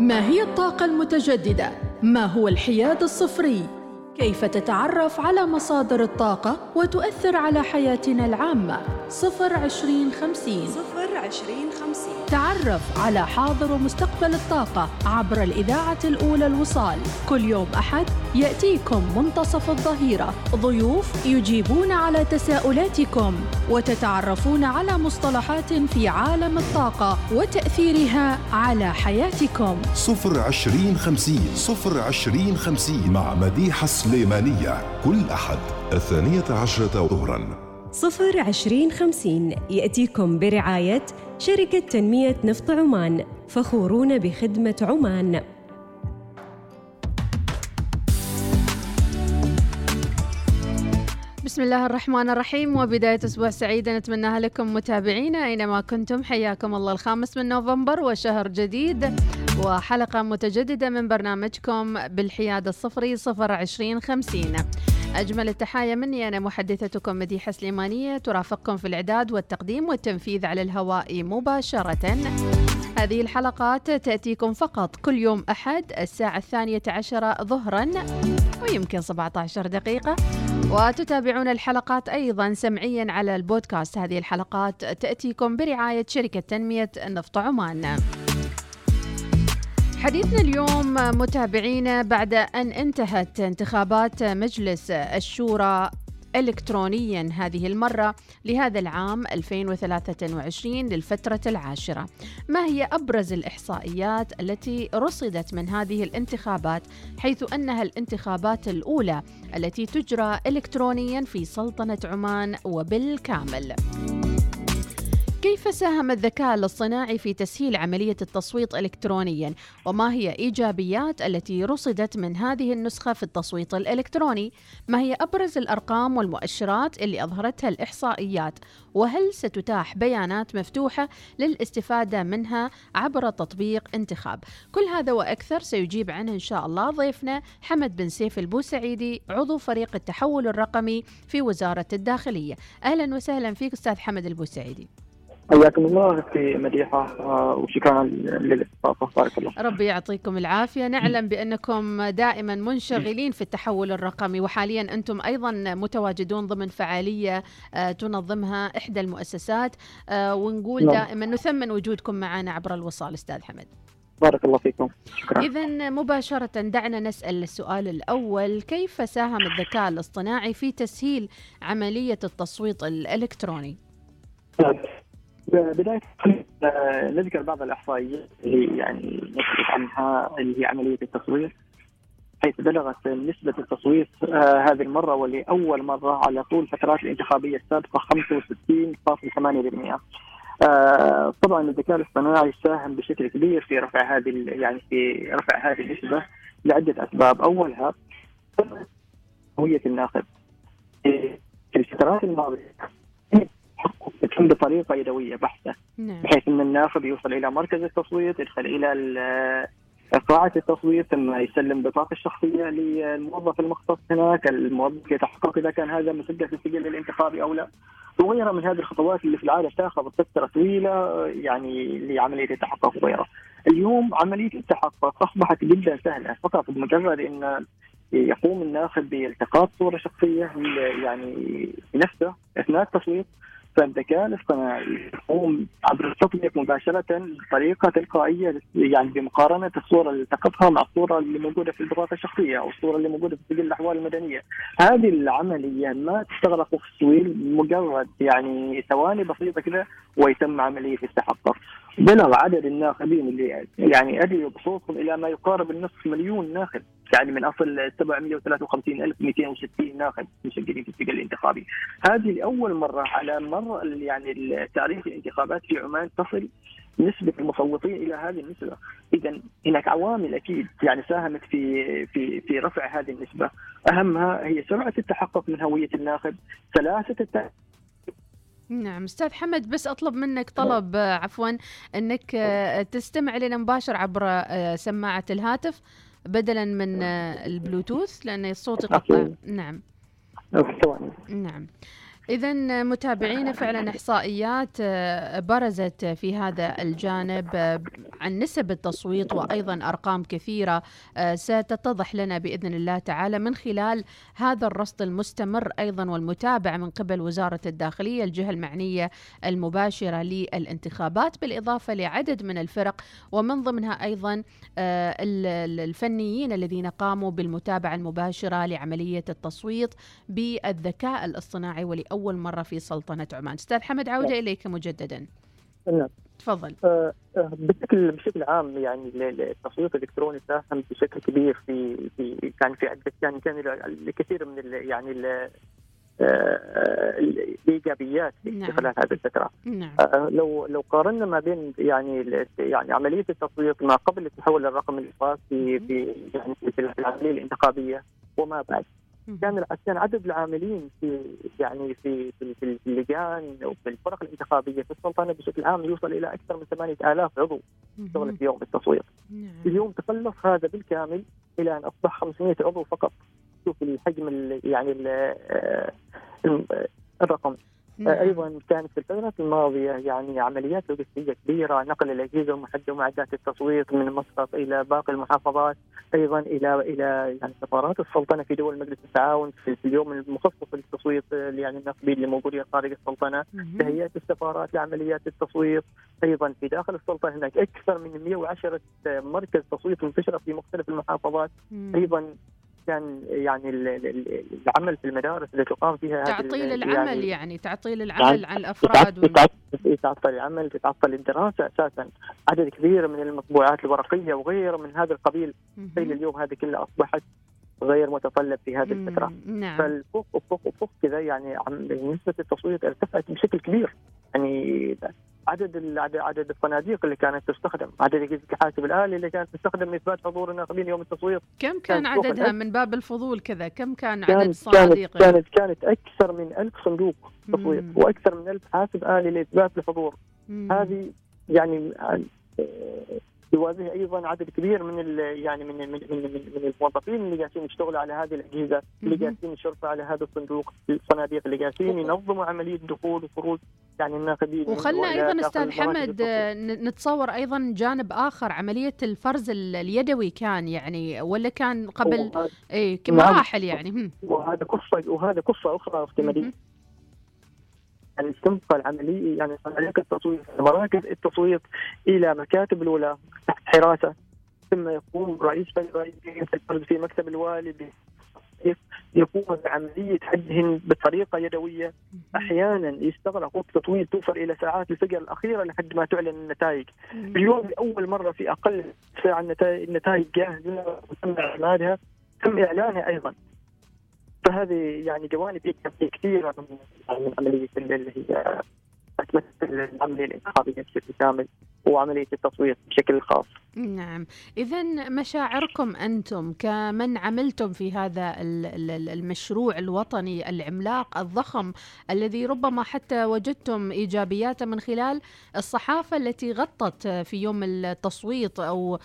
ما هي الطاقة المتجددة؟ ما هو الحياد الصفري؟ كيف تتعرف على مصادر الطاقة وتؤثر على حياتنا العامة؟ 02050 02050. تعرف على حاضر ومستقبل الطاقة عبر الإذاعة الأولى الوصال. كل يوم أحد يأتيكم منتصف الظهيرة ضيوف يجيبون على تساؤلاتكم وتتعرفون على مصطلحات في عالم الطاقة وتأثيرها على حياتكم. 02050 02050 مع مديحة سليمانية كل أحد 12 ظهراً. 02050 يأتيكم برعاية شركة تنمية نفط عمان، فخورون بخدمة عمان. بسم الله الرحمن الرحيم، وبداية أسبوع سعيدة نتمناها لكم متابعينا أينما كنتم. حياكم الله. 5 نوفمبر وشهر جديد وحلقة متجددة من برنامجكم بالحياد الصفري 02050. أجمل التحايا مني أنا محدثتكم مديحة سليمانية، ترافقكم في الإعداد والتقديم والتنفيذ على الهواء مباشرة. هذه الحلقات تأتيكم فقط كل يوم أحد الساعة 12 ظهرا ويمكن 17 دقيقة، وتتابعون الحلقات أيضا سمعيا على البودكاست. هذه الحلقات تأتيكم برعاية شركة تنمية نفط عمان. حديثنا اليوم متابعينا بعد أن انتهت انتخابات مجلس الشورى إلكترونيا هذه المرة لهذا العام 2023 للفترة 10. ما هي أبرز الإحصائيات التي رصدت من هذه الانتخابات، حيث أنها الانتخابات الأولى التي تجرى إلكترونيا في سلطنة عمان وبالكامل؟ كيف ساهم الذكاء الاصطناعي في تسهيل عملية التصويت إلكترونياً؟ وما هي إيجابيات التي رصدت من هذه النسخة في التصويت الإلكتروني؟ ما هي أبرز الأرقام والمؤشرات اللي أظهرتها الإحصائيات؟ وهل ستتاح بيانات مفتوحة للاستفادة منها عبر تطبيق انتخاب؟ كل هذا وأكثر سيجيب عنه إن شاء الله ضيفنا حمد بن سيف البوسعيدي، عضو فريق التحول الرقمي في وزارة الداخلية. أهلاً وسهلاً فيك أستاذ حمد البوسعيدي. حياكم الله في مديحة وشكرا للاستضافة. بارك الله، ربي يعطيكم العافية. نعلم بأنكم دائما منشغلين في التحول الرقمي، وحاليا أنتم أيضا متواجدون ضمن فعالية تنظمها إحدى المؤسسات، ونقول دائما نثمن وجودكم معنا عبر الوصال. أستاذ حمد بارك الله فيكم، شكرا. إذن مباشرة دعنا نسأل السؤال الأول، كيف ساهم الذكاء الاصطناعي في تسهيل عملية التصويت الإلكتروني؟ بداية نذكر بعض الإحصائيات اللي يعني نتكلم عنها، اللي هي عملية التصويت، حيث بلغت نسبة التصويت هذه المرة ولأول مرة على طول الفترات الانتخابية السابقة 65.8%. طبعا الذكاء الاصطناعي ساهم بشكل كبير في رفع هذه النسبة لعدة أسباب. أولها هوية الناخب. في الفترات الماضية تتم بطريقة يدوية بحتة، بحيث أن الناخب يوصل إلى مركز التصويت، يدخل إلى قاعة التصويت، ثم يسلم بطاقة شخصية للموظف المختص هناك. الموظف يتحقق إذا كان هذا مسجل في السجل الانتخابي أو لا، وغيرها من هذه الخطوات اللي في العادة تأخذ فترة طويلة يعني لعملية التحقق وغيرها. اليوم عملية التحقق أصبحت جدا سهلة، فقط بمجرد أن يقوم الناخب بالتقاط صورة شخصية يعني نفسه أثناء التصويت، فالذكاء الاصطناعي يقوم عبر التطبيق مباشرة بطريقة تلقائية، يعني بمقارنة الصورة اللي التقطها مع الصورة اللي موجودة في البطاقة الشخصية أو الصورة اللي موجودة في سجل الأحوال المدنية. هذه العملية ما تستغرق في التصويت مجرد يعني ثواني بسيطة كده، ويتم عملية التحقق. بلغ عدد الناخبين اللي يعني أدلوا بصوتهم إلى ما يقارب 500,000 ناخب، يعني من أصل 753,260 ناخب مسجلين في السجل الانتخابي. هذه لأول مرة على مر يعني تاريخ الانتخابات في عمان تصل نسبة المصوتين إلى هذه النسبة. إذن هناك عوامل أكيد يعني ساهمت في رفع هذه النسبة، أهمها هي سرعة التحقق من هوية الناخب. نعم أستاذ حمد، بس أطلب منك طلب عفوا أنك تستمع لنا مباشر عبر سماعة الهاتف بدلا من البلوتوث، لأن الصوت يقطع. نعم. نعم إذا متابعينا فعلا إحصائيات برزت في هذا الجانب عن نسب التصويت وأيضا أرقام كثيرة ستتضح لنا بإذن الله تعالى من خلال هذا الرصد المستمر أيضا والمتابعة من قبل وزارة الداخلية الجهة المعنية المباشرة للانتخابات، بالإضافة لعدد من الفرق ومن ضمنها أيضا الفنيين الذين قاموا بالمتابعة المباشرة لعملية التصويت بالذكاء الاصطناعي ولأول مرة في سلطنة عمان. أستاذ حمد، عودة إليك مجددا. نعم تفضل. بشكل عام يعني التصويت الإلكتروني ساهم بشكل كبير في كان الكثير من الإيجابيات خلال هذه الفترة. نعم. لو قارنا ما بين يعني عملية التصويت ما قبل التحول للرقم الخاص في العملية الانتخابية وما بعد، كان عدد العاملين في اللجان وفي الفرق الانتخابيه في السلطنه بشكل عام يوصل الى اكثر من 8000 عضو شغل في يوم التصويت. اليوم تقلص هذا بالكامل الى ان اصبح 500 عضو فقط. شوف الحجم الرقم. ايضا كانت في الفتره الماضيه عمليات لوجستيه كبيره، نقل الاجهزه ومحدد معدات التصويت من مسقط الى باقي المحافظات، ايضا الى سفارات السلطنه في دول مجلس التعاون في اليوم المخصص للتصويت النقدي اللي موجود خارج السلطنه، تهيئه السفارات لعمليات التصويت، ايضا في داخل السلطنه هناك اكثر من 110 مركز تصويت منتشره في مختلف المحافظات، ايضا كان العمل في المدارس اللي تقام فيها تعطيل العمل تعطيل العمل عن الافراد تعطل العمل، تعطل الدراسه اساسا، عدد كبير من المطبوعات الورقيه وغير من هذا القبيل. اليوم هذه كلها اصبحت غير متطلب في هذه الفتره. نعم. فالفوق كذا نسبه التصويت ارتفعت بشكل كبير، عدد الصناديق اللي كانت تستخدم، عدد اجهزه الحاسب الالي اللي كانت تستخدم لاثبات حضور الناخبين يوم التصويت، كم كان عددها من باب الفضول كذا؟ كم كان عدد الصناديق؟ كانت اكثر من 1000 صندوق تصويت واكثر من 1000 حاسب الي لاثبات الحضور. هذه يواجه ايضا عدد كبير من من الموظفين اللي جالسين يشتغلوا على هذه الاجهزه، اللي جالسين يشرفوا على هذا الصندوق، الصناديق اللي جالسين ينظموا عمليه دخول وخروج الناخبين. وخلنا ايضا استاذ حمد نتصور ايضا جانب اخر، عمليه الفرز اليدوي كان ولا كان قبل كم مراحل وهذا قصه اخرى اختي مديحة. تنقل عملية صناديق التصويت مراكز التصويت إلى مكاتب الولاة تحت حراسة، ثم يقوم رئيس في مكتب الوالي يقوم بعملية حجهم بطريقة يدوية. أحيانا يستغرق وقت التصويت توصل إلى ساعات الفجر الأخيرة لحد ما تعلن النتائج. اليوم لأول مرة في أقل ساعة النتائج جاهزة وتم إعلانها، تم إعلانها أيضا. فهذه جوانب كثيرة من عملية اللي هي تمثل العملية الانتخابية بشكل كامل وعملية التصويت بشكل خاص. نعم، إذا مشاعركم أنتم كمن عملتم في هذا المشروع الوطني العملاق الضخم الذي ربما حتى وجدتم إيجابياته من خلال الصحافة التي غطت في يوم التصويت أو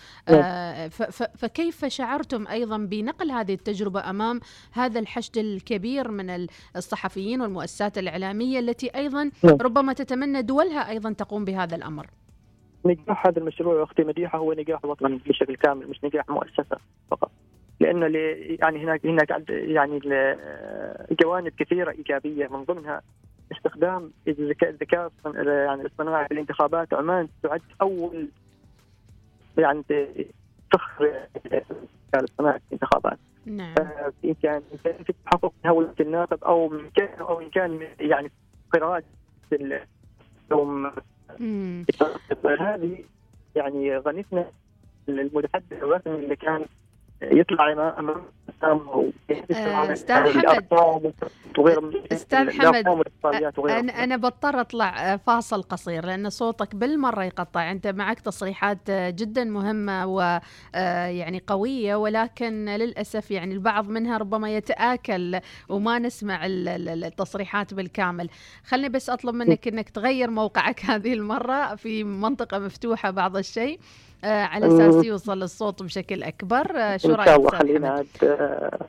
فكيف شعرتم أيضا بنقل هذه التجربة أمام هذا الحشد الكبير من الصحفيين والمؤسسات الإعلامية التي أيضا ربما تتمنى دولها أيضا تقوم بهذا الأمر؟ نجاح هذا المشروع أختي مديحة هو نجاح وطني بشكل كامل، مش نجاح مؤسسة فقط، لأن هناك جوانب كثيرة إيجابية، من ضمنها استخدام الذكاء الصناعي في الانتخابات. عمان تعد أول فخر الذكاء الصناعي في الانتخابات. نعم. إن كان في التحقق من هوية الناخب أو من كان قراءة هذه غنيتنا المتحدث الرسمي اللي كان يطلع امام استاذ حمد انا بضطر اطلع فاصل قصير لان صوتك بالمره يقطع. انت معك تصريحات جدا مهمه ويعني قويه، ولكن للاسف البعض منها ربما يتآكل وما نسمع التصريحات بالكامل. خلني بس اطلب منك انك تغير موقعك هذه المره في منطقه مفتوحه بعض الشيء على اساس يوصل الصوت بشكل اكبر. شو رايك؟ خلينا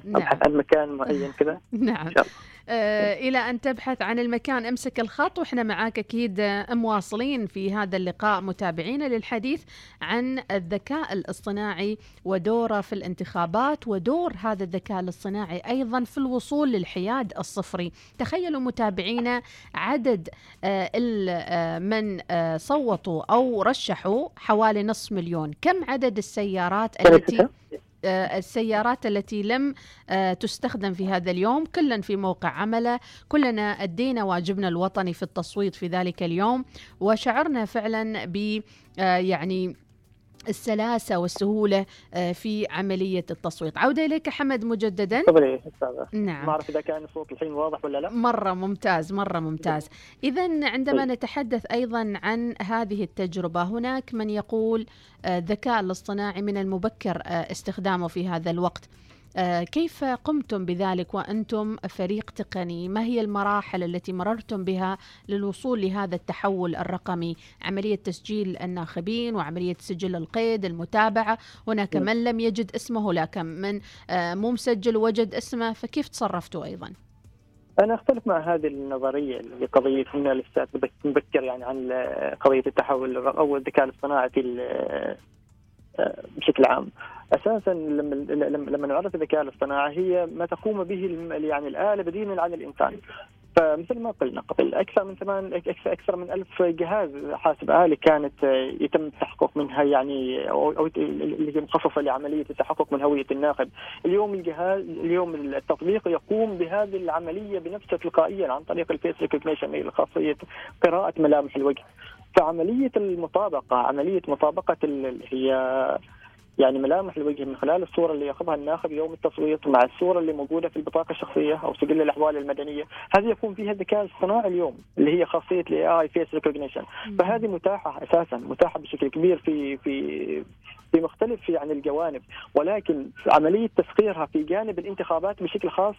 نبحث عن مكان معين كذا. نعم إلى أن تبحث عن المكان امسك الخط، وإحنا معاك أكيد مواصلين في هذا اللقاء متابعينا للحديث عن الذكاء الاصطناعي ودوره في الانتخابات، ودور هذا الذكاء الاصطناعي أيضا في الوصول للحياد الصفري. تخيلوا متابعينا عدد من صوتوا أو رشحوا حوالي 500,000. كم عدد السيارات التي لم تستخدم في هذا اليوم؟ كلا في موقع عمله، كلنا أدينا واجبنا الوطني في التصويت في ذلك اليوم، وشعرنا فعلا ب يعني السلاسة والسهولة في عملية التصويت. عودة إليك حمد مجددا. نعم. ما أعرف إذا كان الصوت الحين واضح ولا لا. مرة ممتاز. إذن عندما نتحدث أيضا عن هذه التجربة، هناك من يقول الذكاء الاصطناعي من المبكر استخدامه في هذا الوقت، كيف قمتم بذلك وأنتم فريق تقني؟ ما هي المراحل التي مررتم بها للوصول لهذا التحول الرقمي؟ عملية تسجيل الناخبين وعملية سجل القيد، المتابعة، هناك من لم يجد اسمه، لكن من مو مسجل وجد اسمه، فكيف تصرفتوا أيضا؟ أنا أختلف مع هذه النظرية لقضية إنه لسه مبكر، يعني عن قضية التحول أو الذكاء الاصطناعي بشكل عام. اساسا لما نعرف الذكاء الاصطناعي هي ما تقوم به يعني الاله بديلا عن الانسان. فمثل ما قلنا قبل، اكثر من 1000 جهاز حاسب آلي كانت يتم التحقق منها، يعني او اللي مخصصه لعمليه التحقق من هويه الناخب. اليوم التطبيق يقوم بهذه العمليه بنفسه تلقائيا عن طريق الفيس ريكوجنيشن، خاصيه قراءه ملامح الوجه. فعمليه المطابقه، عمليه مطابقه هي يعني ملامح الوجه من خلال الصورة اللي يأخذها الناخب يوم التصويت مع الصورة اللي موجودة في البطاقة الشخصية أو سجل الأحوال المدنية، هذه يكون فيها الذكاء الاصطناعي اليوم اللي هي خاصية AI Face Recognition. فهذه متاحة بشكل كبير في مختلف يعني الجوانب، ولكن عملية تسخيرها في جانب الانتخابات بشكل خاص،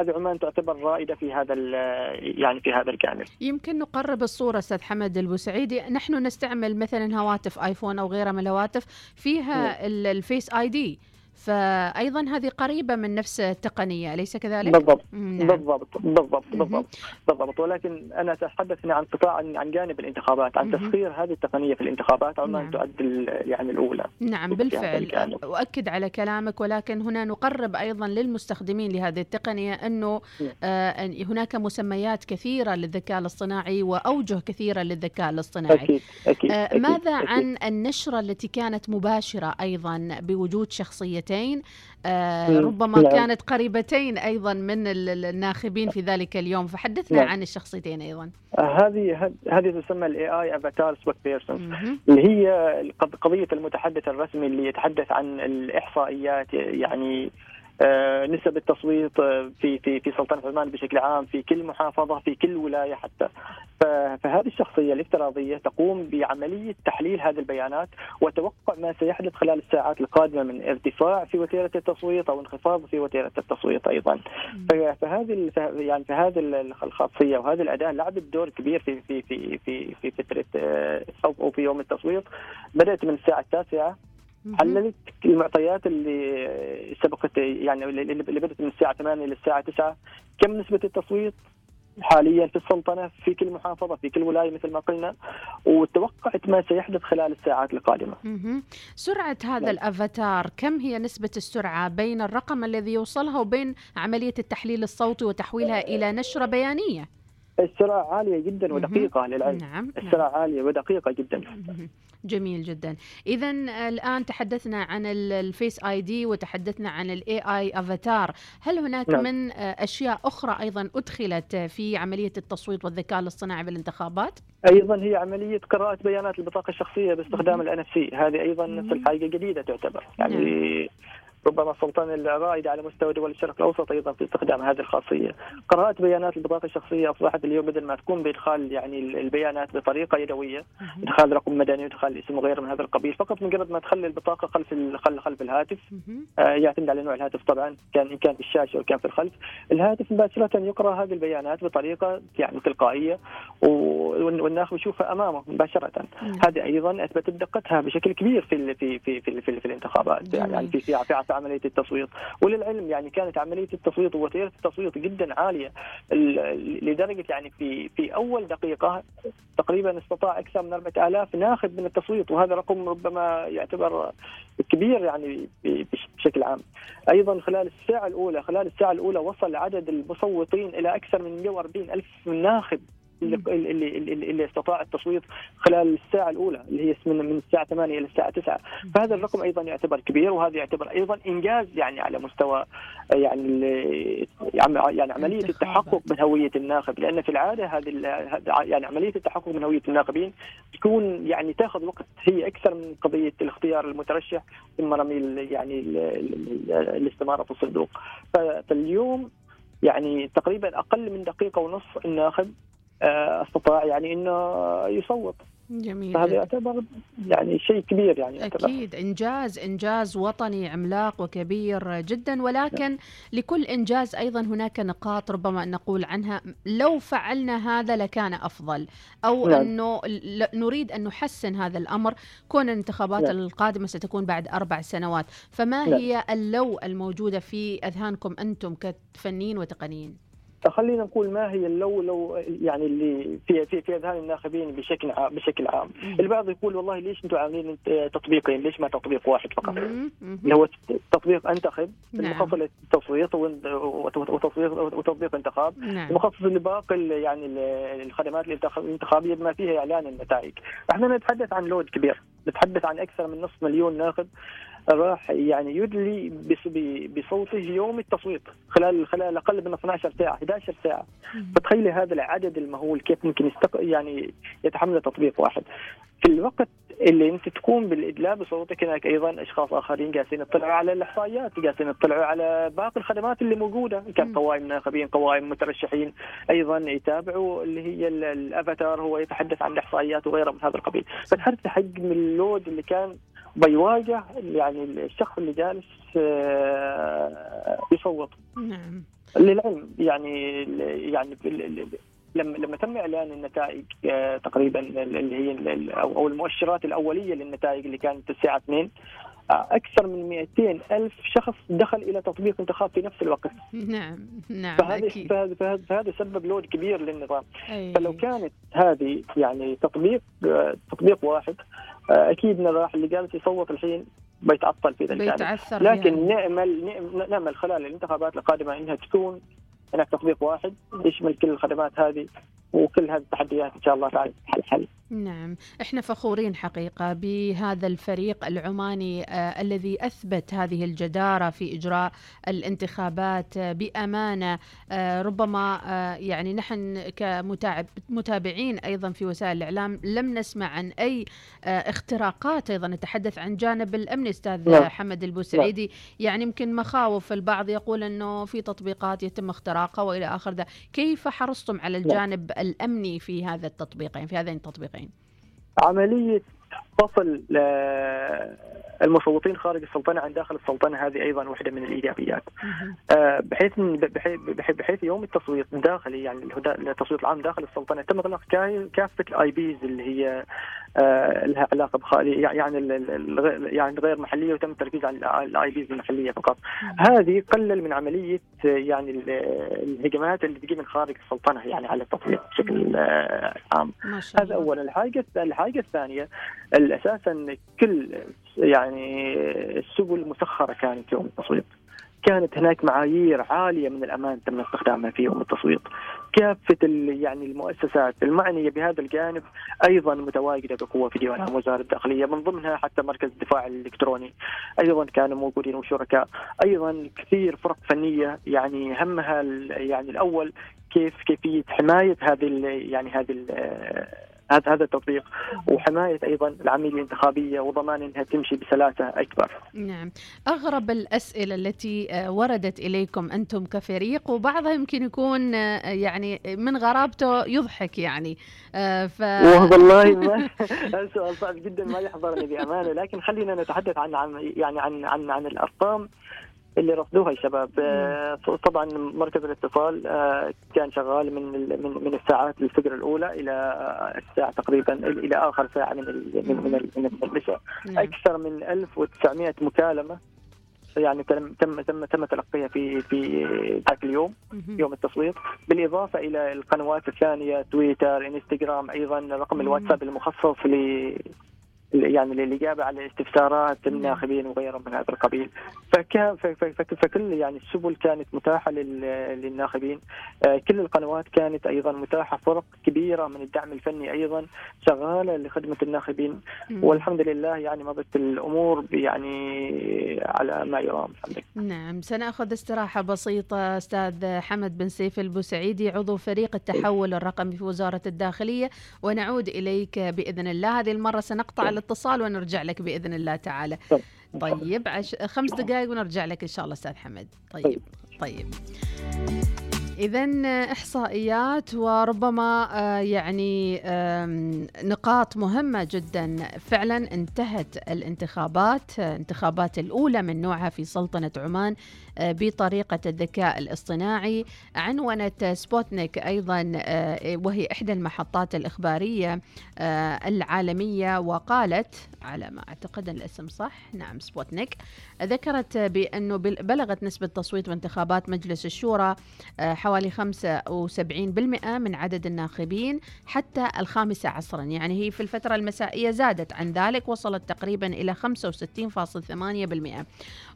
هذه عمان تعتبر رائدة في هذا يعني في هذا الجانب. يمكن نقرب الصورة أستاذ حمد البوسعيدي، نحن نستعمل مثلا هواتف آيفون أو غيرها من الهواتف فيها الفيس آي دي، فأيضا هذه قريبة من نفس التقنية، أليس كذلك؟ بالضبط. ولكن أنا أتحدث عن قطاع، عن جانب الانتخابات، عن تسخير هذه التقنية في الانتخابات عمان تعد يعني الأولى. نعم بالفعل، وأكد على كلامك، ولكن هنا نقرب أيضا للمستخدمين لهذه التقنية أنه هناك مسميات كثيرة للذكاء الاصطناعي وأوجه كثيرة للذكاء الاصطناعي. أكيد. ماذا عن النشرة التي كانت مباشرة أيضا بوجود شخصية ربما كانت قريبتين أيضا من الناخبين في ذلك اليوم، فحدثنا عن الشخصيتين أيضا. هذه تسمى AI Avatar Spot Person، اللي هي قضية المتحدث الرسمي اللي يتحدث عن الإحصائيات، يعني نسب التصويت في سلطنة عمان بشكل عام، في كل محافظة، في كل ولاية حتى. فهذه الشخصية الافتراضية تقوم بعملية تحليل هذه البيانات وتوقع ما سيحدث خلال الساعات القادمة من ارتفاع في وتيرة التصويت أو انخفاض في وتيرة التصويت أيضا. فهذه الخاصية وهذه الأداة لعبت دور كبير في في في في في فترة أو في يوم التصويت. بدأت من الساعة 9، حللت المعطيات اللي سبقت، يعني اللي بدأت من الساعة 8 للساعة 9، كم نسبة التصويت حاليا في السلطنة، في كل محافظة، في كل ولاية مثل ما قلنا، وتوقعت ما سيحدث خلال الساعات القادمة. سرعة هذا الأفاتار، كم هي نسبة السرعة بين الرقم الذي يوصلها وبين عملية التحليل الصوتي وتحويلها إلى نشرة بيانية؟ السرعة عالية جدا ودقيقة للعلم. السرعة عالية ودقيقة جدا. جميل جدا. إذا الآن تحدثنا عن الفيس آي دي وتحدثنا عن الاي اي افاتار، هل هناك من أشياء أخرى أيضا أدخلت في عملية التصويت والذكاء الاصطناعي بالانتخابات؟ أيضا هي عملية قراءة بيانات البطاقة الشخصية باستخدام الNFC، هذه أيضا نفس الحاجة جديدة تعتبر، يعني ربما السلطنة الرائدة على مستوى دول الشرق الأوسط أيضا في استخدام هذه الخاصية. قراءة بيانات البطاقة الشخصية أصبحت اليوم بدل ما تكون بإدخال يعني البيانات بطريقة يدوية، إدخال رقم مدني وإدخال اسم وغيره من هذا القبيل، فقط مجرد ما تخلي البطاقة خلف الهاتف، يعتمد على نوع الهاتف طبعا، كان في الشاشة أو كان في الخلف، الهاتف مباشرة يقرأ هذه البيانات بطريقة يعني تلقائية، والناخب يشوفها أمامه مباشرة. هذه أيضا أثبتت دقتها بشكل كبير في الانتخابات، يعني في عمليه التصويت، وللعلم يعني كانت عمليه التصويت ووتيره التصويت جدا عاليه لدرجه يعني في اول دقيقه تقريبا استطاع اكثر من 4000 ناخذ من التصويت، وهذا رقم ربما يعتبر كبير يعني بشكل عام. ايضا خلال الساعه الاولى وصل عدد المصوتين الى اكثر من 140,000 ناخذ اللي استطاع التصويت خلال الساعة الأولى اللي هي من الساعة 8 إلى الساعة 9، فهذا الرقم أيضا يعتبر كبير، وهذا يعتبر أيضا إنجاز يعني على مستوى يعني عملية التحقق من هوية الناخب، لأن في العادة هذه يعني عملية التحقق من هوية الناخبين تكون يعني تأخذ وقت، هي أكثر من قضية الاختيار المترشح ثم رمي يعني الاستمارة في الصندوق. فاليوم يعني تقريبا أقل من دقيقة ونصف الناخب استطاع يعني انه يصوت. جميل. هذا يعتبر يعني شيء كبير يعني اكيد انجاز وطني عملاق وكبير جدا، ولكن لكل انجاز ايضا هناك نقاط ربما نقول عنها لو فعلنا هذا لكان افضل، او انه نريد ان نحسن هذا الامر، كون الانتخابات القادمه ستكون بعد 4 سنوات، فما هي اللو الموجوده في اذهانكم انتم كفنيين وتقنيين؟ خلينا نقول ما هي لو يعني اللي في اذهان الناخبين بشكل عام. البعض يقول والله ليش انتم عاملين تطبيقين؟ ليش ما تطبيق واحد فقط؟ اللي هو تطبيق انتخب المخصص للتصويت وتطبيق انتخاب المخصص لباقي يعني الخدمات الانتخابيه بما فيها اعلان النتائج. احنا نتحدث عن لود كبير، نتحدث عن اكثر من 500,000 ناخب راح يعني يدلي بصوته يوم التصويت خلال اقل من 12 ساعه 11 ساعه، فتخيلي هذا العدد المهول كيف ممكن يعني يتحمل تطبيق واحد. في الوقت اللي انت تقوم بالادلاء بصوتك هناك ايضا اشخاص اخرين قاعدين يطلعوا على الاحصائيات، قاعدين يطلعوا على باقي الخدمات اللي موجوده، كان قوائم ناخبين قوائم مترشحين ايضا يتابعوا اللي هي الافاتار هو يتحدث عن الاحصائيات وغيره من هذا القبيل. فتحدث حجم اللود اللي كان بيواجه يعني الشخص اللي جالس يصوت. نعم. للعلم يعني لما تم اعلان النتائج تقريبا اللي هي او المؤشرات الاوليه للنتائج اللي كانت الساعه 2، اكثر من 200,000 شخص دخل الى تطبيق انتخاب في نفس الوقت. نعم اكيد. فهذا سبب لود كبير للنظام. فلو كانت هذه يعني تطبيق واحد اكيد راح اللي جالس يصوت الحين بيتعطل في ذلك، لكن يعني نأمل خلال الانتخابات القادمه انها تكون هناك تطبيق واحد يشمل كل الخدمات هذه وكل هذه التحديات إن شاء الله تعالى حل. نعم، إحنا فخورين حقيقة بهذا الفريق العماني الذي أثبت هذه الجدارة في إجراء الانتخابات بأمانة. ربما يعني نحن كمتابعين أيضا في وسائل الإعلام لم نسمع عن أي اختراقات، أيضا نتحدث عن جانب الأمن أستاذ حمد البوسعيدي، يعني يمكن مخاوف البعض يقول أنه في تطبيقات يتم اختراقها وإلى آخر ذلك، كيف حرصتم على الجانب الأمني في هذا التطبيق يعني في هذين التطبيقين؟ عملية فصل المصوتين خارج السلطنة عن داخل السلطنة هذه أيضا واحدة من الإيجابيات، بحيث يوم التصويت داخلي يعني التصويت العام داخل السلطنة تم إغلاق كافة الآي بيز اللي هي لها علاقة يعني غير محلية، وتم التركيز على الآي بيز المحلية فقط. هذه قلل من عملية يعني الهجمات اللي تجي من خارج السلطنة يعني على التصويت بشكل عام. هذا أولا. الحاجة الثانية أساسا كل يعني السبل مسخرة كانت يوم التصويت، كانت هناك معايير عالية من الأمان تم استخدامها في يوم التصويت، كافة يعني المؤسسات المعنية بهذا الجانب أيضا متواجدة بقوة في ديوانها، وزارة الداخلية من ضمنها حتى مركز الدفاع الإلكتروني أيضا كانوا موجودين وشركاء، أيضا كثير فرق فنية يعني همها يعني الأول كيفية حماية هذا التطبيق وحماية أيضا العملية الانتخابية وضمان أنها تمشي بسلاسة أكبر. نعم. أغرب الأسئلة التي وردت إليكم أنتم كفريق، وبعضها يمكن يكون يعني من غرابته يضحك يعني والله السؤال صعب جدا ما يحضرني بأمانة، لكن خلينا نتحدث عن الأرقام اللي رصدوها الشباب. طبعا مركز الاتصال كان شغال من الساعات الفجر الاولى الى الساعه تقريبا الى اخر ساعه من المساء. اكثر من 1900 مكالمه يعني تم تلقيها في ذاك اليوم يوم التصويت، بالاضافه الى القنوات الثانيه تويتر، انستغرام، ايضا رقم الواتساب المخصص يعني للإجابة على استفسارات الناخبين وغيرهم من هذا القبيل. فكل يعني السبل كانت متاحة للناخبين، كل القنوات كانت أيضا متاحة، فرق كبيرة من الدعم الفني أيضا شغالة لخدمة الناخبين، والحمد لله يعني مضت الأمور يعني على ما يرام. نعم، سنأخذ استراحة بسيطة. أستاذ حمد بن سيف البوسعيدي عضو فريق التحول الرقمي في وزارة الداخلية، ونعود إليك بإذن الله. هذه المرة سنقطع الاتصال ونرجع لك بإذن الله تعالى. طيب 5 دقائق ونرجع لك إن شاء الله أستاذ حمد. طيب إذن إحصائيات وربما يعني نقاط مهمة جدا. فعلا انتهت الانتخابات الأولى من نوعها في سلطنة عمان بطريقة الذكاء الاصطناعي. عنونت سبوتنيك أيضا وهي إحدى المحطات الإخبارية العالمية، وقالت على ما أعتقد الاسم صح، نعم سبوتنيك، ذكرت بأنه بلغت نسبة التصويت بانتخابات مجلس الشورى حوالي 75% من عدد الناخبين حتى 5 عصرا، يعني هي في الفترة المسائية زادت عن ذلك، وصلت تقريبا إلى 65.8%.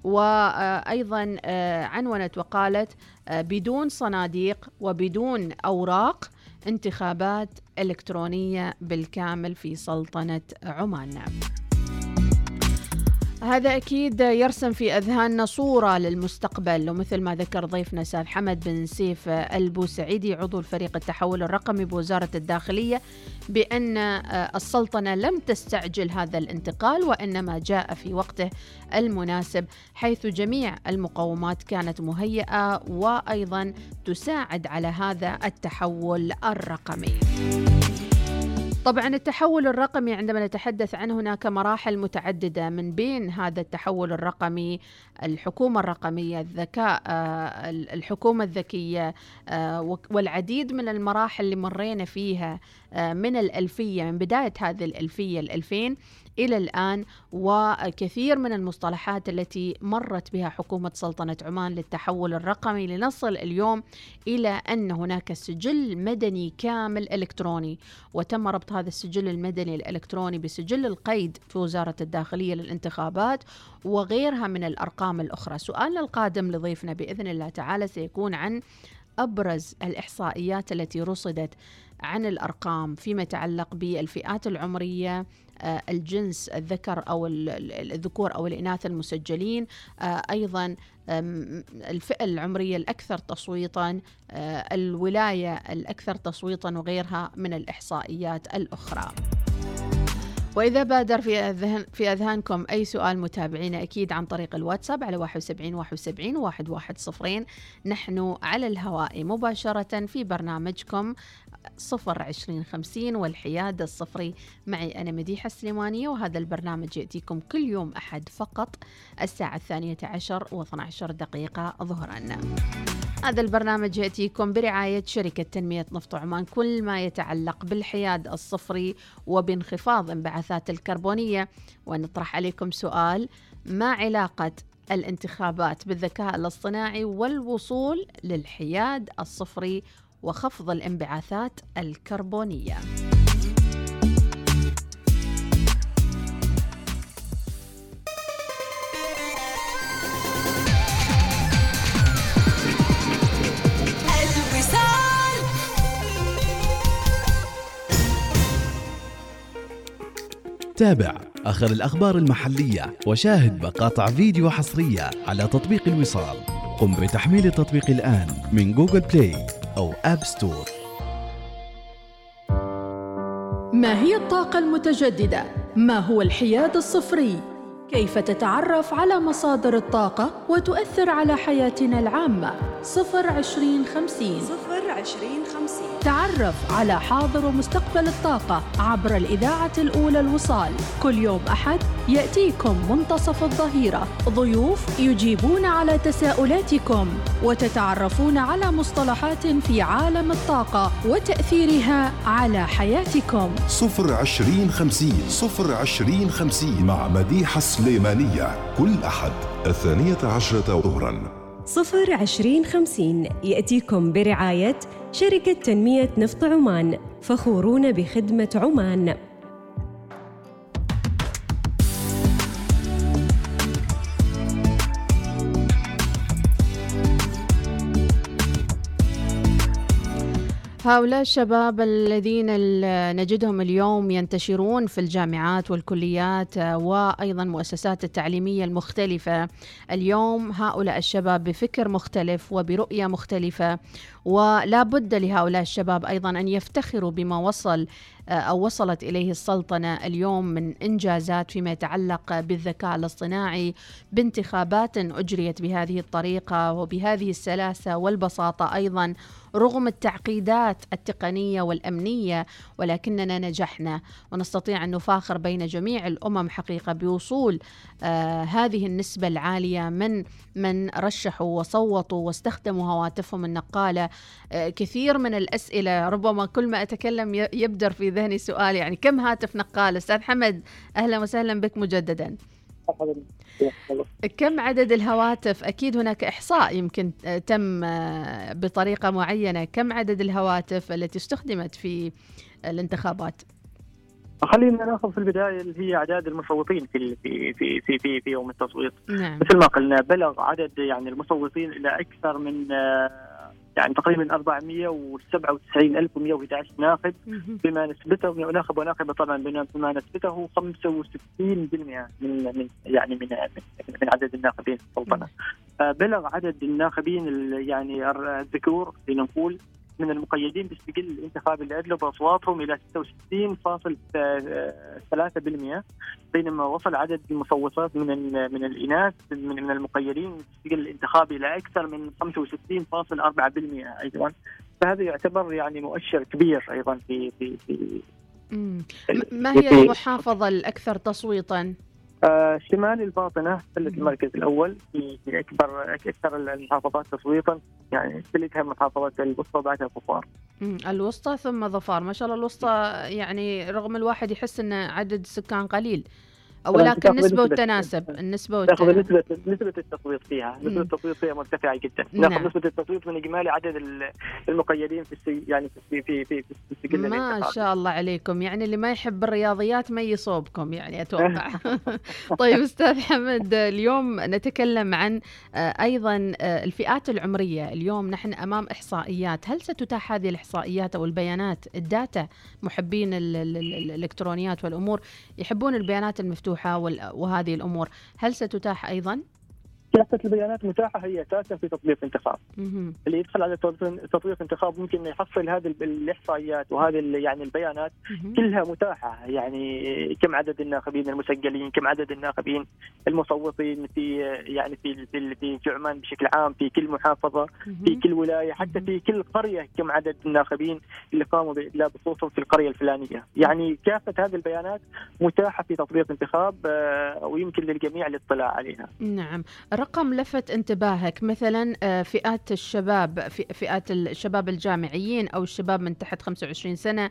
وأيضا عنونت وقالت بدون صناديق وبدون أوراق، انتخابات إلكترونية بالكامل في سلطنة عمان. هذا أكيد يرسم في أذهاننا صورة للمستقبل، ومثل ما ذكر ضيفنا أستاذ حمد بن سيف البوسعيدي عضو فريق التحول الرقمي بوزارة الداخلية، بأن السلطنة لم تستعجل هذا الانتقال، وإنما جاء في وقته المناسب، حيث جميع المقومات كانت مهيئة وأيضا تساعد على هذا التحول الرقمي. طبعا التحول الرقمي عندما نتحدث عنه هناك مراحل متعددة، من بين هذا التحول الرقمي الحكومة الرقمية، الذكاء، الحكومة الذكية، والعديد من المراحل اللي مرينا فيها من الألفية، من بداية هذه الألفية 2000 إلى الآن، وكثير من المصطلحات التي مرت بها حكومة سلطنة عمان للتحول الرقمي، لنصل اليوم إلى أن هناك سجل مدني كامل إلكتروني. وتم ربط هذا السجل المدني الإلكتروني بسجل القيد في وزارة الداخلية للانتخابات وغيرها من الأرقام الأخرى. سؤالنا القادم لضيفنا بإذن الله تعالى سيكون عن أبرز الإحصائيات التي رصدت عن الأرقام فيما يتعلق بالفئات العمرية، الجنس، الذكر أو الذكور أو الإناث المسجلين، أيضا الفئة العمرية الأكثر تصويتا، الولاية الأكثر تصويتا، وغيرها من الإحصائيات الأخرى. وإذا بادر في أذهانكم أي سؤال متابعينا أكيد عن طريق الواتساب على 71 71 110، نحن على الهواء مباشرة في برنامجكم 02050 والحياد الصفري. معي أنا مديحة سليمانية، وهذا البرنامج يأتيكم كل يوم أحد فقط الساعة 12:12 ظهرا. هذا البرنامج يأتيكم برعاية شركة تنمية نفط عمان. كل ما يتعلق بالحياد الصفري وبانخفاض انبعاثات الكربونية. ونطرح عليكم سؤال: ما علاقة الانتخابات بالذكاء الاصطناعي والوصول للحياد الصفري وخفض الانبعاثات الكربونية؟ تابع آخر الأخبار المحلية وشاهد مقاطع فيديو حصرية على تطبيق الوصال. قم بتحميل التطبيق الآن من جوجل بلاي أو آب ستور. ما هي الطاقة المتجددة؟ ما هو الحياد الصفري؟ كيف تتعرف على مصادر الطاقة وتؤثر على حياتنا العامة؟ 02050. تعرف على حاضر ومستقبل الطاقة عبر الإذاعة الأولى الوصال. كل يوم أحد يأتيكم منتصف الظهيرة ضيوف يجيبون على تساؤلاتكم وتتعرفون على مصطلحات في عالم الطاقة وتأثيرها على حياتكم. 02050 مع مديحة سليمانية كل أحد 12 ظهراً. 02050 يأتيكم برعاية شركة تنمية نفط عمان، فخورون بخدمة عمان. هؤلاء الشباب الذين نجدهم اليوم ينتشرون في الجامعات والكليات وأيضا مؤسسات التعليمية المختلفة، اليوم هؤلاء الشباب بفكر مختلف وبرؤية مختلفة، ولا بد لهؤلاء الشباب أيضا أن يفتخروا بما وصل أو وصلت إليه السلطنة اليوم من إنجازات فيما يتعلق بالذكاء الاصطناعي، بانتخابات أجريت بهذه الطريقة وبهذه السلاسة والبساطة، أيضا رغم التعقيدات التقنية والأمنية، ولكننا نجحنا ونستطيع أن نفاخر بين جميع الأمم حقيقة بوصول هذه النسبة العالية من رشحوا وصوتوا واستخدموا هواتفهم النقالة. كثير من الأسئلة، ربما كل ما أتكلم يبدر في ذهني سؤال، يعني كم هاتف نقال؟ أستاذ حمد أهلا وسهلا بك مجددا. كم عدد الهواتف؟ أكيد هناك إحصاء يمكن تم بطريقة معينة، كم عدد الهواتف التي استخدمت في الانتخابات؟ خلينا ناخذ في البداية اللي هي أعداد المصوتين في في في في, في, في يوم التصويت. نعم. مثل ما قلنا بلغ عدد يعني المصوتين إلى أكثر من يعني تقريبا 497,111 ناخب، بما نسبته وناخب طبعا بما نسبته 65% من يعني من عدد الناخبين في السلطنة. بلغ عدد الناخبين يعني الذكور لنقول من المقيدين بالسجل الانتخابي الأدلى بأصواتهم إلى 66.3%، بينما وصل عدد المصوتات من الإناث من المقيدين بالسجل الانتخابي إلى أكثر من 65.4% أيضا. فهذا يعتبر يعني مؤشر كبير أيضا في ما هي المحافظة الأكثر تصويتا؟ شمال الباطنة سلت المركز الأول في أكثر المحافظات تصويتا، يعني سلتها محافظات الوسطى بعدها ظفار. الوسطى ثم ظفار، ما شاء الله. الوسطى يعني رغم الواحد يحس أن عدد السكان قليل، ولكن النسبة والتناسب، نسبة التصويت فيها مرتفعة جدا. ناخذ نسبة التصويت من إجمالي عدد المقيدين في السجل. ما شاء الله عليكم، يعني اللي ما يحب الرياضيات ما يصوبكم يعني أتوقع. طيب أستاذ حمد، اليوم نتكلم عن أيضا الفئات العمرية. اليوم نحن أمام إحصائيات، هل ستتاح هذه الإحصائيات أو البيانات الداتا؟ محبين الإلكترونيات والأمور يحبون البيانات المفتوحة وهذه الأمور، هل ستتاح أيضا؟ سياسة البيانات متاحة هي أساسا في تطبيق انتخاب. اللي يدخل على تطبيق انتخاب ممكن يحصل هذه الإحصائيات وهذه يعني البيانات كلها متاحة، يعني كم عدد الناخبين المسجلين، كم عدد الناخبين المصوتين في يعني في عمان بشكل عام، في كل محافظة، في كل ولاية، حتى في كل قرية كم عدد الناخبين اللي قاموا بإدلاء بصوتهم في القرية الفلانية. يعني كافة هذه البيانات متاحة في تطبيق انتخاب ويمكن للجميع الاطلاع عليها. نعم. رقم لفت انتباهك مثلا فئات الشباب الجامعيين او الشباب من تحت 25 سنه،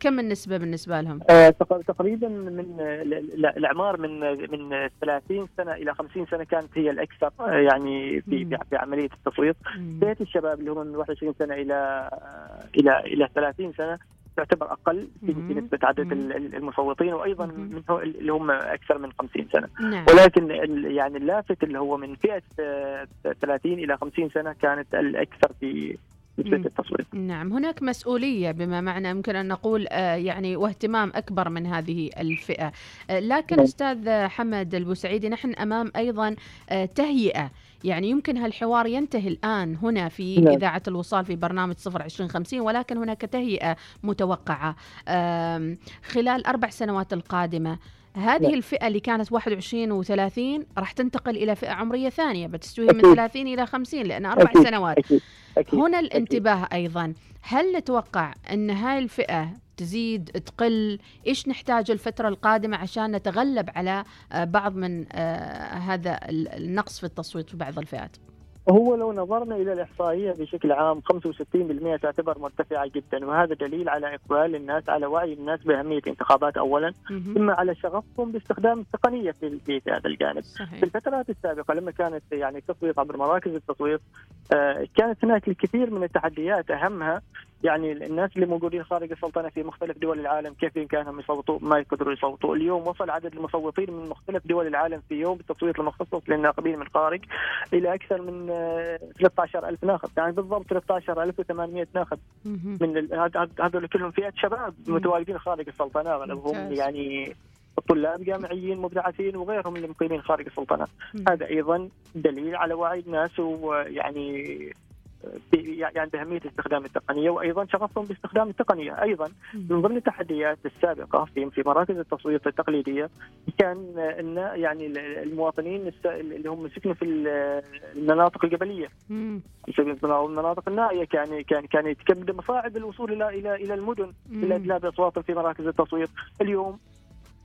كم النسبه بالنسبه لهم؟ تقريبا من الاعمار من 30 سنه الى 50 سنه كانت هي الاكثر يعني في عمليه التصويت. فئه الشباب اللي هم من 21 سنه الى 30 سنه تعتبر أقل في نسبة عدد المصوتين، وأيضا من اللي هم أكثر من 50 سنة. نعم. ولكن يعني اللافت اللي هو من فئة 30 إلى 50 سنة كانت الأكثر في نسبة التصويت. نعم، هناك مسؤولية بما معنى يمكن أن نقول يعني واهتمام أكبر من هذه الفئة. لكن أستاذ حمد البوسعيدي، نحن أمام أيضا تهيئة، يعني يمكن هالحوار ينتهي الآن هنا في إذاعة الوصال في برنامج 02050، ولكن هناك تهيئة متوقعة خلال 4 سنوات القادمة. هذه الفئة اللي كانت 21 و30 راح تنتقل إلى فئة عمرية ثانية بتستوي من 30 إلى 50 لأن 4 سنوات. هنا الانتباه أيضا، هل نتوقع أن هاي الفئة تزيد تقل؟ إيش نحتاج الفترة القادمة عشان نتغلب على بعض من هذا النقص في التصويت في بعض الفئات؟ هو لو نظرنا إلى الإحصائية بشكل عام 65% تعتبر مرتفعة جدا، وهذا دليل على إقبال الناس، على وعي الناس بأهمية الانتخابات أولا، ثم على شغفهم باستخدام التقنية في هذا الجانب. صحيح. في الفترات السابقة لما كانت يعني التصويت عبر مراكز التصويت كانت هناك الكثير من التحديات، أهمها يعني الناس اللي موجودين خارج السلطنة في مختلف دول العالم كيف بإمكانهم يصوتوا، ما يقدروا يصوتوا. اليوم وصل عدد المصوتين من مختلف دول العالم في يوم بالتصويت المخصص للناخبين من الخارج إلى أكثر من 13,000 ناخب، يعني بالضبط 13,800 ناخب من هذول كلهم فئة شباب متواجدين خارج السلطنة، هم يعني طلاب جامعيين مبتعثين وغيرهم اللي مقيمين خارج السلطنة. هذا أيضا دليل على وعي الناس ويعني يعني بأهمية استخدام التقنية، وأيضا شغفهم باستخدام التقنية. أيضا من ضمن التحديات السابقة في مراكز التصويت التقليدية كان أن يعني المواطنين اللي هم سكنوا في المناطق الجبلية المناطق النائية كان يتكبد مصاعب الوصول إلى المدن إلى أصواتهم في مراكز التصويت. اليوم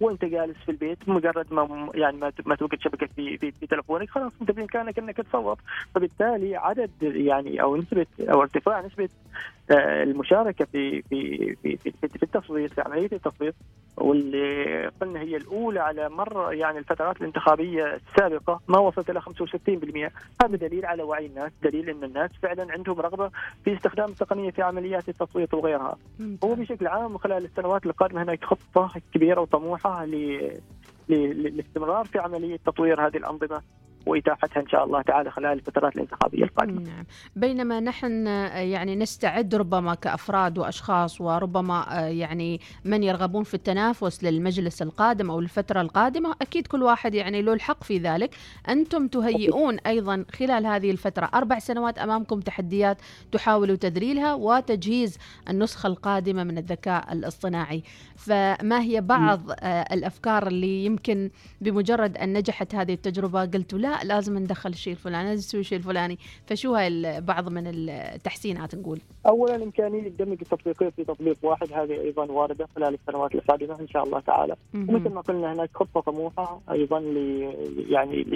وانت جالس في البيت مجرد ما يعني ما توجد شبكه في تلفونك خلاص انت بامكانك انك تصوت، فبالتالي عدد يعني او نسبه او ارتفاع نسبه المشاركه في التصويت في عمليه التصويت، واللي قلنا هي الاولى على مر يعني الفترات الانتخابيه السابقه ما وصلت الى 65%. هذا دليل على وعي الناس، دليل ان الناس فعلا عندهم رغبه في استخدام التقنيه في عمليات التصويت وغيرها. هو بشكل عام خلال السنوات القادمه هناك خطه كبيره وطموحه للاستمرار في عمليه تطوير هذه الانظمه وإتاحتها إن شاء الله تعالى خلال الفترات الانتخابية القادمة. نعم. بينما نحن يعني نستعد ربما كأفراد وأشخاص، وربما يعني من يرغبون في التنافس للمجلس القادم أو الفترة القادمة، أكيد كل واحد يعني له الحق في ذلك. أنتم تهيئون أيضا خلال هذه الفترة 4 سنوات أمامكم تحديات تحاولوا تذليلها، وتجهيز النسخة القادمة من الذكاء الاصطناعي. فما هي بعض الأفكار اللي يمكن بمجرد أن نجحت هذه التجربة قلتوا لا لازم ندخل الشيء الفلاني، نسوي الشيء الفلاني، فشو هاي بعض من التحسينات؟ نقول اولا امكانيه دمج التطبيقين في تطبيق واحد، هذه ايضا وارده خلال السنوات القادمه ان شاء الله تعالى. ومثل ما قلنا هناك خطه طموحه ايضا يعني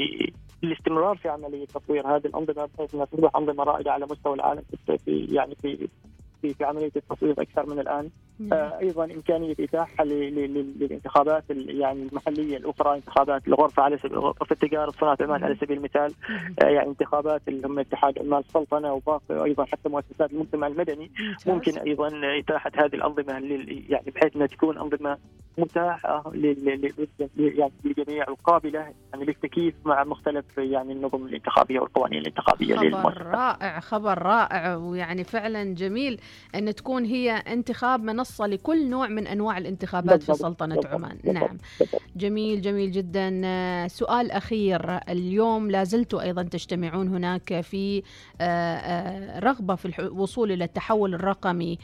للاستمرار في عمليه تطوير هذه الانظمه بحيث انها تصبح انظمه رائده على مستوى العالم في عمليه التصويت اكثر من الان. ايضا امكانيه اتاحه للانتخابات يعني المحليه الاخرى، انتخابات الغرفه على سبيل غرفه التجاره وصناعه عمان على سبيل المثال، يعني انتخابات اللي هم اتحاد عمان السلطنه وباقي ايضا حتى مؤسسات المجتمع المدني. ممكن ايضا اتاحه هذه الانظمه يعني بحيث انها تكون انظمه متاحه للجميع وقابله يعني للتكييف مع مختلف يعني النظم الانتخابيه والقوانين الانتخابيه. خبر رائع ويعني فعلا جميل ان تكون هي انتخاب منصة لكل نوع من أنواع الانتخابات في سلطنة عمان. نعم، جميل جدا. سؤال أخير، اليوم لازلتوا أيضا تجتمعون هناك في رغبة في الوصول إلى التحول الرقمي،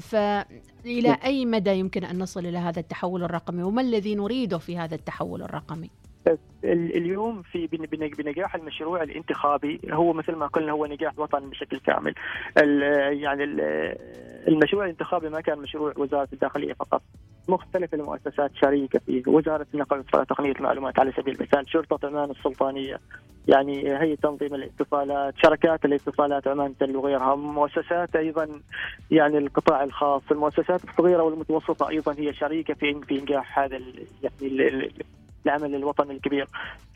فإلى أي مدى يمكن أن نصل إلى هذا التحول الرقمي، وما الذي نريده في هذا التحول الرقمي؟ اليوم في بنجاح المشروع الانتخابي هو مثل ما قلنا هو نجاح وطني بشكل كامل. يعني المشروع الانتخابي ما كان مشروع وزارة الداخلية فقط، مختلف المؤسسات شريكة فيه، وزارة النقل وتقنية المعلومات على سبيل المثال، شرطة عمان السلطانية، يعني هي تنظيم الاتصالات، شركات الاتصالات عمان تل وغيرها، مؤسسات أيضا يعني القطاع الخاص، المؤسسات الصغيرة والمتوسطة أيضا هي شريكة في إنجاح هذا العمل الوطني الكبير.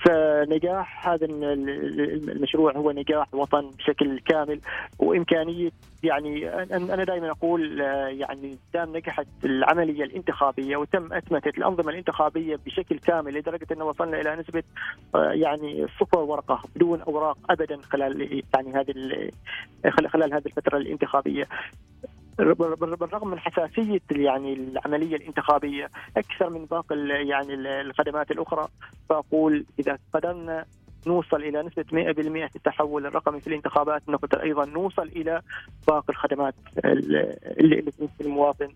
فنجاح هذا المشروع هو نجاح وطن بشكل كامل. وإمكانية يعني أنا دائما أقول يعني دام نجحت العملية الانتخابية وتم أتمتت الأنظمة الانتخابية بشكل كامل لدرجة أن وصلنا إلى نسبة يعني 0 ورقة بدون أوراق أبدا خلال يعني هذه الفترة الانتخابية، بالرغم من حساسية يعني العملية الانتخابية أكثر من باقي يعني الخدمات الأخرى. فأقول إذا قدرنا نوصل إلى نسبة 100% في التحول الرقمي في الانتخابات نقدر أيضا نوصل إلى باقي الخدمات اللي في المواطن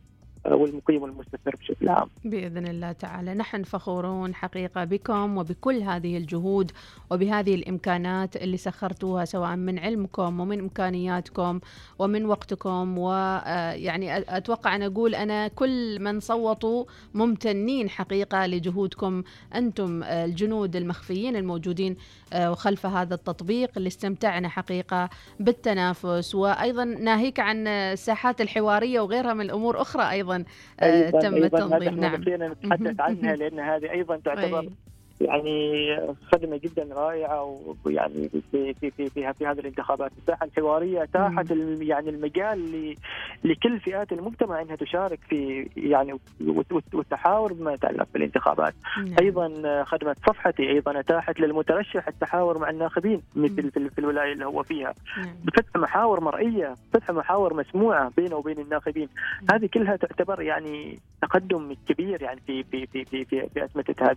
والمقيم والمستثمر بشكل عام. بإذن الله تعالى. نحن فخورون حقيقة بكم وبكل هذه الجهود وبهذه الإمكانات اللي سخرتوها، سواء من علمكم ومن إمكانياتكم ومن وقتكم، ويعني أتوقع أن أقول أنا كل من صوتوا ممتنين حقيقة لجهودكم أنتم الجنود المخفيين الموجودين وخلف هذا التطبيق اللي استمتعنا حقيقة بالتنافس، وأيضا ناهيك عن الساحات الحوارية وغيرها من الأمور أخرى أيضا تم تنظيم. نعم نتحدث عنها لأن هذه أيضا تعتبر يعني خدمة جدا رائعة، ويعني في هذه الانتخابات الساحة الحوارية أتاحت يعني المجال لكل فئات المجتمع أنها تشارك في يعني والتحاور بما يتعلق بالانتخابات. أيضا خدمة صفحتي أيضا أتاحت للمترشح التحاور مع الناخبين مثل في الولاية اللي هو فيها، بفتح محاور مرئية، فتح محاور مسموعة بينه وبين الناخبين. هذه كلها تعتبر يعني تقدم كبير يعني في أتمتة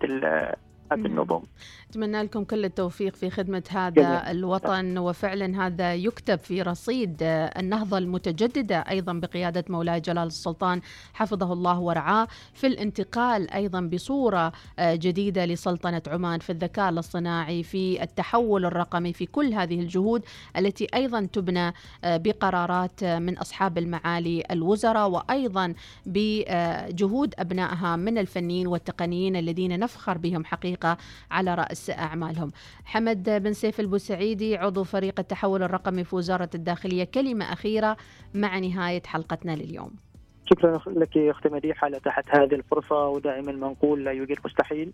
هذه النظام. أتمنى لكم كل التوفيق في خدمة هذا الوطن، وفعلا هذا يكتب في رصيد النهضة المتجددة أيضا بقيادة مولاي جلال السلطان حفظه الله ورعاه في الانتقال أيضا بصورة جديدة لسلطنة عمان، في الذكاء الاصطناعي، في التحول الرقمي، في كل هذه الجهود التي أيضا تبنى بقرارات من أصحاب المعالي الوزراء، وأيضا بجهود أبنائها من الفنيين والتقنيين الذين نفخر بهم حقيقة على رأس أعمالهم. حمد بن سيف البوسعيدي عضو فريق التحول الرقمي في وزارة الداخلية، كلمة أخيرة مع نهاية حلقتنا لليوم. شكرا لك أختي مديحة على تحت هذه الفرصة، ودائما ما نقول لا يوجد مستحيل،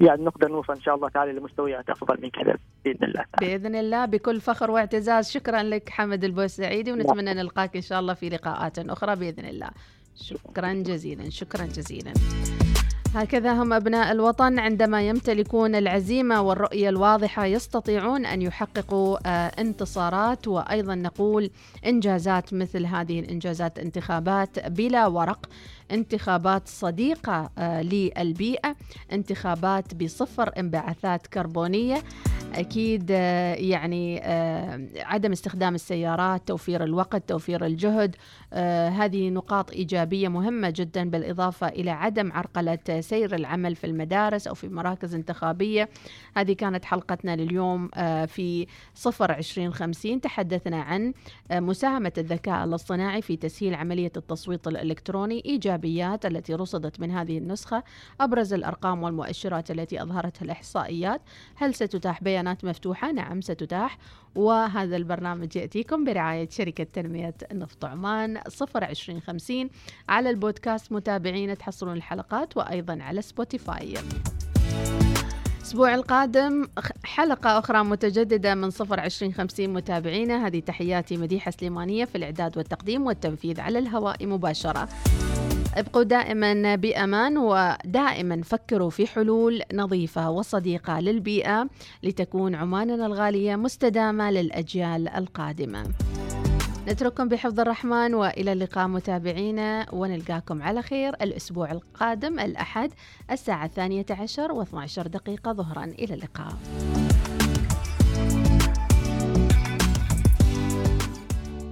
يعني نقدر نوصل إن شاء الله تعالى لمستويات أفضل من كذا بإذن الله. بإذن الله بكل فخر واعتزاز. شكرا لك حمد البوسعيدي، ونتمنى نلقاك إن شاء الله في لقاءات أخرى بإذن الله. شكرا جزيلا. شكرا جزيلا. هكذا هم أبناء الوطن، عندما يمتلكون العزيمة والرؤية الواضحة يستطيعون أن يحققوا انتصارات، وأيضا نقول إنجازات مثل هذه الإنجازات. انتخابات بلا ورق، انتخابات صديقة للبيئة، انتخابات بصفر انبعاثات كربونية، أكيد يعني عدم استخدام السيارات، توفير الوقت، توفير الجهد. هذه نقاط إيجابية مهمة جدا، بالإضافة إلى عدم عرقلة سير العمل في المدارس أو في مراكز انتخابية. هذه كانت حلقتنا لليوم في 02050، تحدثنا عن مساهمة الذكاء الاصطناعي في تسهيل عملية التصويت الإلكتروني، إيجابيات التي رصدت من هذه النسخة، أبرز الأرقام والمؤشرات التي أظهرتها الإحصائيات، هل ستتاح بيانات مفتوحة؟ نعم ستتاح. وهذا البرنامج يأتيكم برعاية شركة تنمية نفط عمان. 02050 على البودكاست متابعين تحصلون الحلقات، وأيضا على سبوتيفاي. الأسبوع القادم حلقة أخرى متجددة من 02050 متابعينا. هذه تحياتي مديحة سليمانية في الإعداد والتقديم والتنفيذ على الهواء مباشرة. ابقوا دائما بأمان، ودائما فكروا في حلول نظيفة وصديقة للبيئة لتكون عماننا الغالية مستدامة للأجيال القادمة. نترككم بحفظ الرحمن، وإلى اللقاء متابعينا، ونلقاكم على خير الأسبوع القادم الأحد الساعة 12:12 ظهرا. إلى اللقاء.